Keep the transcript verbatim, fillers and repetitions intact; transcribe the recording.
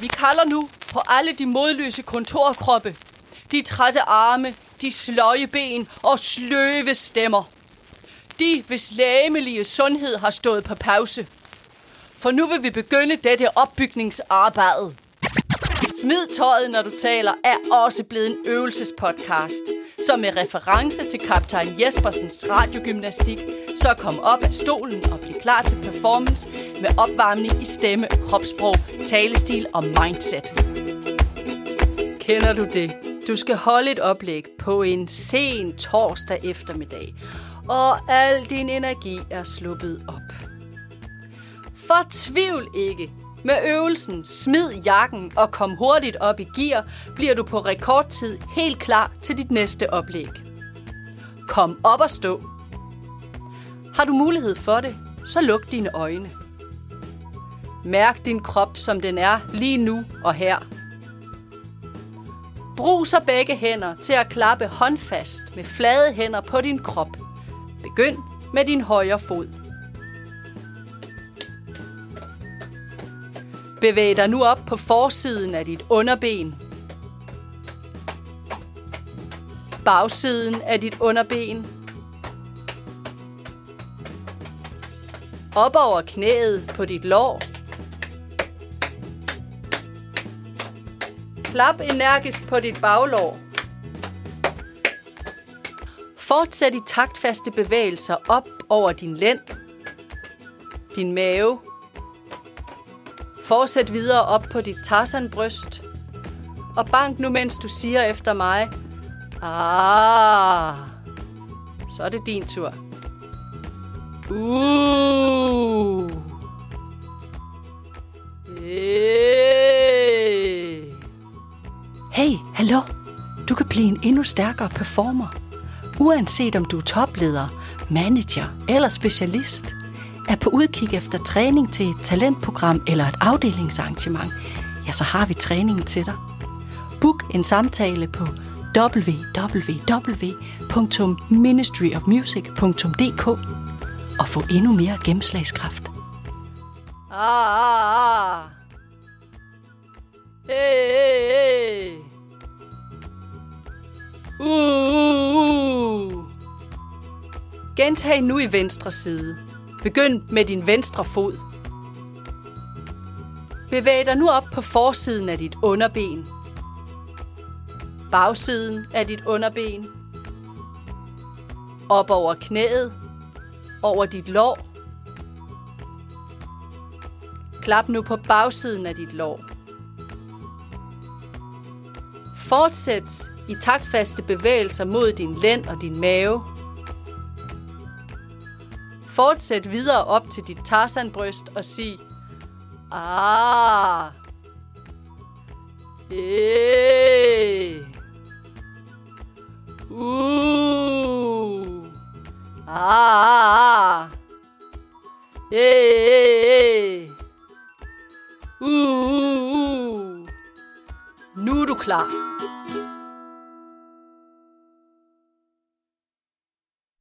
Vi kalder nu på alle de modløse kontorkroppe, de trætte arme, de sløje ben og sløve stemmer. De, hvis lægemelige sundhed har stået på pause. For nu vil vi begynde dette opbygningsarbejde. Smid tøjet, når du taler, er også blevet en øvelsespodcast. Så med reference til kaptajn Jespersens radiogymnastik, så kom op af stolen og bliv klar til performance med opvarmning i stemme, kropssprog, talestil og mindset. Kender du det? Du skal holde et oplæg på en sen torsdag eftermiddag, og al din energi er sluppet op. Fortvivl ikke! Med øvelsen smid jakken og kom hurtigt op i gear, bliver du på rekordtid helt klar til dit næste oplæg. Kom op og stå. Har du mulighed for det, så luk dine øjne. Mærk din krop, som den er lige nu og her. Brug så begge hænder til at klappe håndfast med flade hænder på din krop. Begynd med din højre fod. Bevæg dig nu op på forsiden af dit underben, bagsiden af dit underben, op over knæet på dit lår. Klap energisk på dit baglår. Fortsæt i taktfaste bevægelser op over din lænd, din mave. Fortsæt videre op på dit Tarzan-bryst. Og bank nu, mens du siger efter mig. Ah, så er det din tur. Uh. Hey. Hey, hallo. Du kan blive en endnu stærkere performer. Uanset om du er topleder, manager eller specialist. Er på udkig efter træning til et talentprogram eller et afdelingsarrangement, ja, så har vi træningen til dig. Book en samtale på w w w punktum ministry of music punktum d k og få endnu mere gennemslagskraft. Ah, ah, ah. Hey, hey, hey. Uh, uh, uh. Gentag nu i venstre side. Begynd med din venstre fod. Bevæg dig nu op på forsiden af dit underben. Bagsiden af dit underben. Op over knæet. Over dit lår. Klap nu på bagsiden af dit lår. Fortsæt i taktfaste bevægelser mod din lænd og din mave. Fortsæt videre op til dit Tarzan-bryst og sig ah, hey, uh, ah, hey, uh, uh, uh. Nu er du klar.